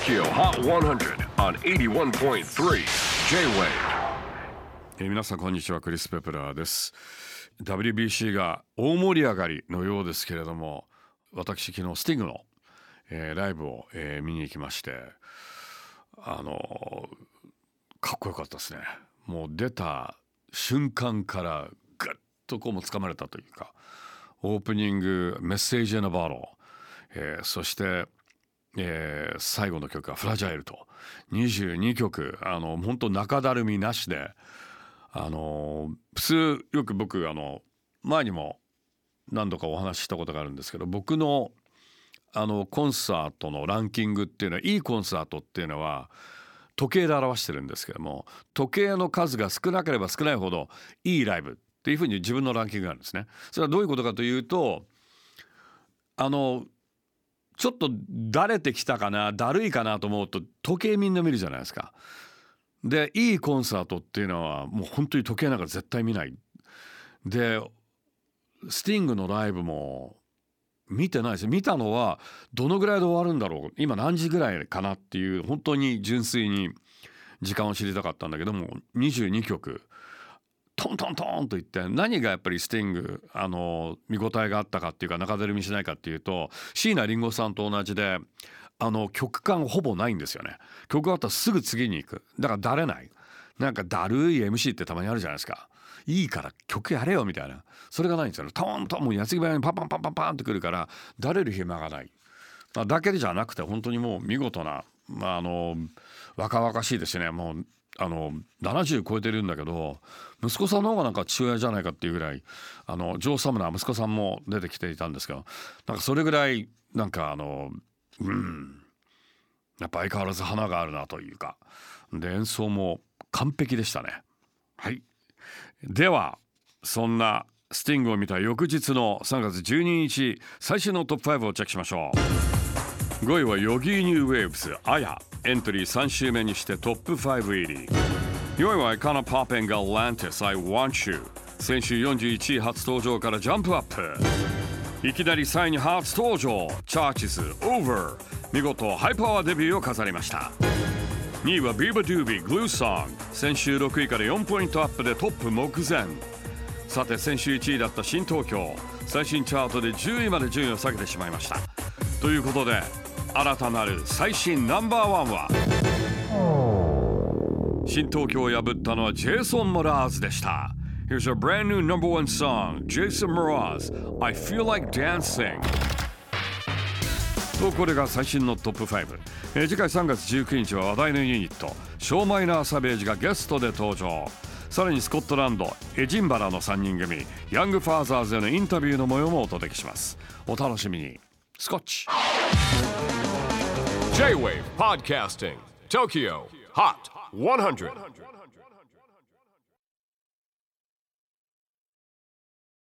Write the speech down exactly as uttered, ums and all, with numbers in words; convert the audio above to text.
トキオ ホット ハンドレッド on エイティワンポイントスリー J-Wave。 えー、皆さんこんにちは、クリス・ペプラーです。 ダブリュービーシー が大盛り上がりのようですけれども、私昨日スティングの、えー、ライブを、えー、見に行きまして、あのー、かっこよかったですね。もう出た瞬間からグッとこうもつかまれたというか、オープニングメッセージ・アン・ア・バトル、えー、そして、えー、最後の曲がフラジャイルとにじゅうにきょく、あの本当中だるみなしで、あの普通よく僕あの前にも何度かお話ししたことがあるんですけど、僕のあのコンサートのランキングっていうのは、いいコンサートっていうのは時計で表してるんですけども、時計の数が少なければ少ないほどいいライブっていうふうに自分のランキングがあるんですね。それはどういうことかというと、あのちょっとだれてきたかな、だるいかなと思うと時計みんな見るじゃないですか。でいいコンサートっていうのはもう本当に時計なんか絶対見ない。でスティングのライブも見てないです。見たのはどのぐらいで終わるんだろう、今何時ぐらいかなっていう、本当に純粋に時間を知りたかったんだけども、にじゅうにきょくトントントンといって、何がやっぱりスティングあの見応えがあったかっていうか、中だるみしないかっていうと、椎名林檎さんと同じであの曲間ほぼないんですよね。曲があったらすぐ次に行く、だからだれない。なんかだるい エムシー ってたまにあるじゃないですか。いいから曲やれよみたいな、それがないんですよね。トントン、もう矢継ぎ早にパンパンパンパンパンってくるから、だれる暇がない、まあ、だけじゃなくて本当にもう見事な、まあ、あの若々しいですね。もうあのななじゅう超えてるんだけど、息子さんの方がなんか父親じゃないかっていうぐらい、あのジョー・サムナー息子さんも出てきていたんですけど、なんかそれぐらいなんかあのうんやっぱ相変わらず花があるなというか、で演奏も完璧でしたね。はい、ではそんなスティングを見た翌日のさんがつじゅうににち、最新のトップごをチェックしましょう。ごいはヨギーニューウェーブス、アヤ、エントリーさんしゅうめにしてトップご入り。よんいはイカナパーペンがランティス、 I want you、 先週よんじゅういちい初登場からジャンプアップ、いきなりさんいに初登場チャーチズ、 Over、 見事ハイパワーデビューを飾りました。にいはビーバ・ドゥービー、グルーソング、先週ろくいからよんポイントアップでトップ目前。さて先週いちいだった新東京、最新チャートでじゅういまで順位を下げてしまいました。ということで新たなる最新ナンバーワンは、新東京を破ったのはJason Mrazでした。 Here's a brand new number one song, Jason Mraz, I feel like dancing。とこれが最新のトップご、えー、次回さんがつじゅうくにちは話題のユニットショーマイナーサベージがゲストで登場。さらにスコットランドエジンバラのさんにん組ヤングファーザーズへのインタビューの模様もお届けします。お楽しみに。スコッチ J-Wave Podcasting Tokyo Hot ハンドレッド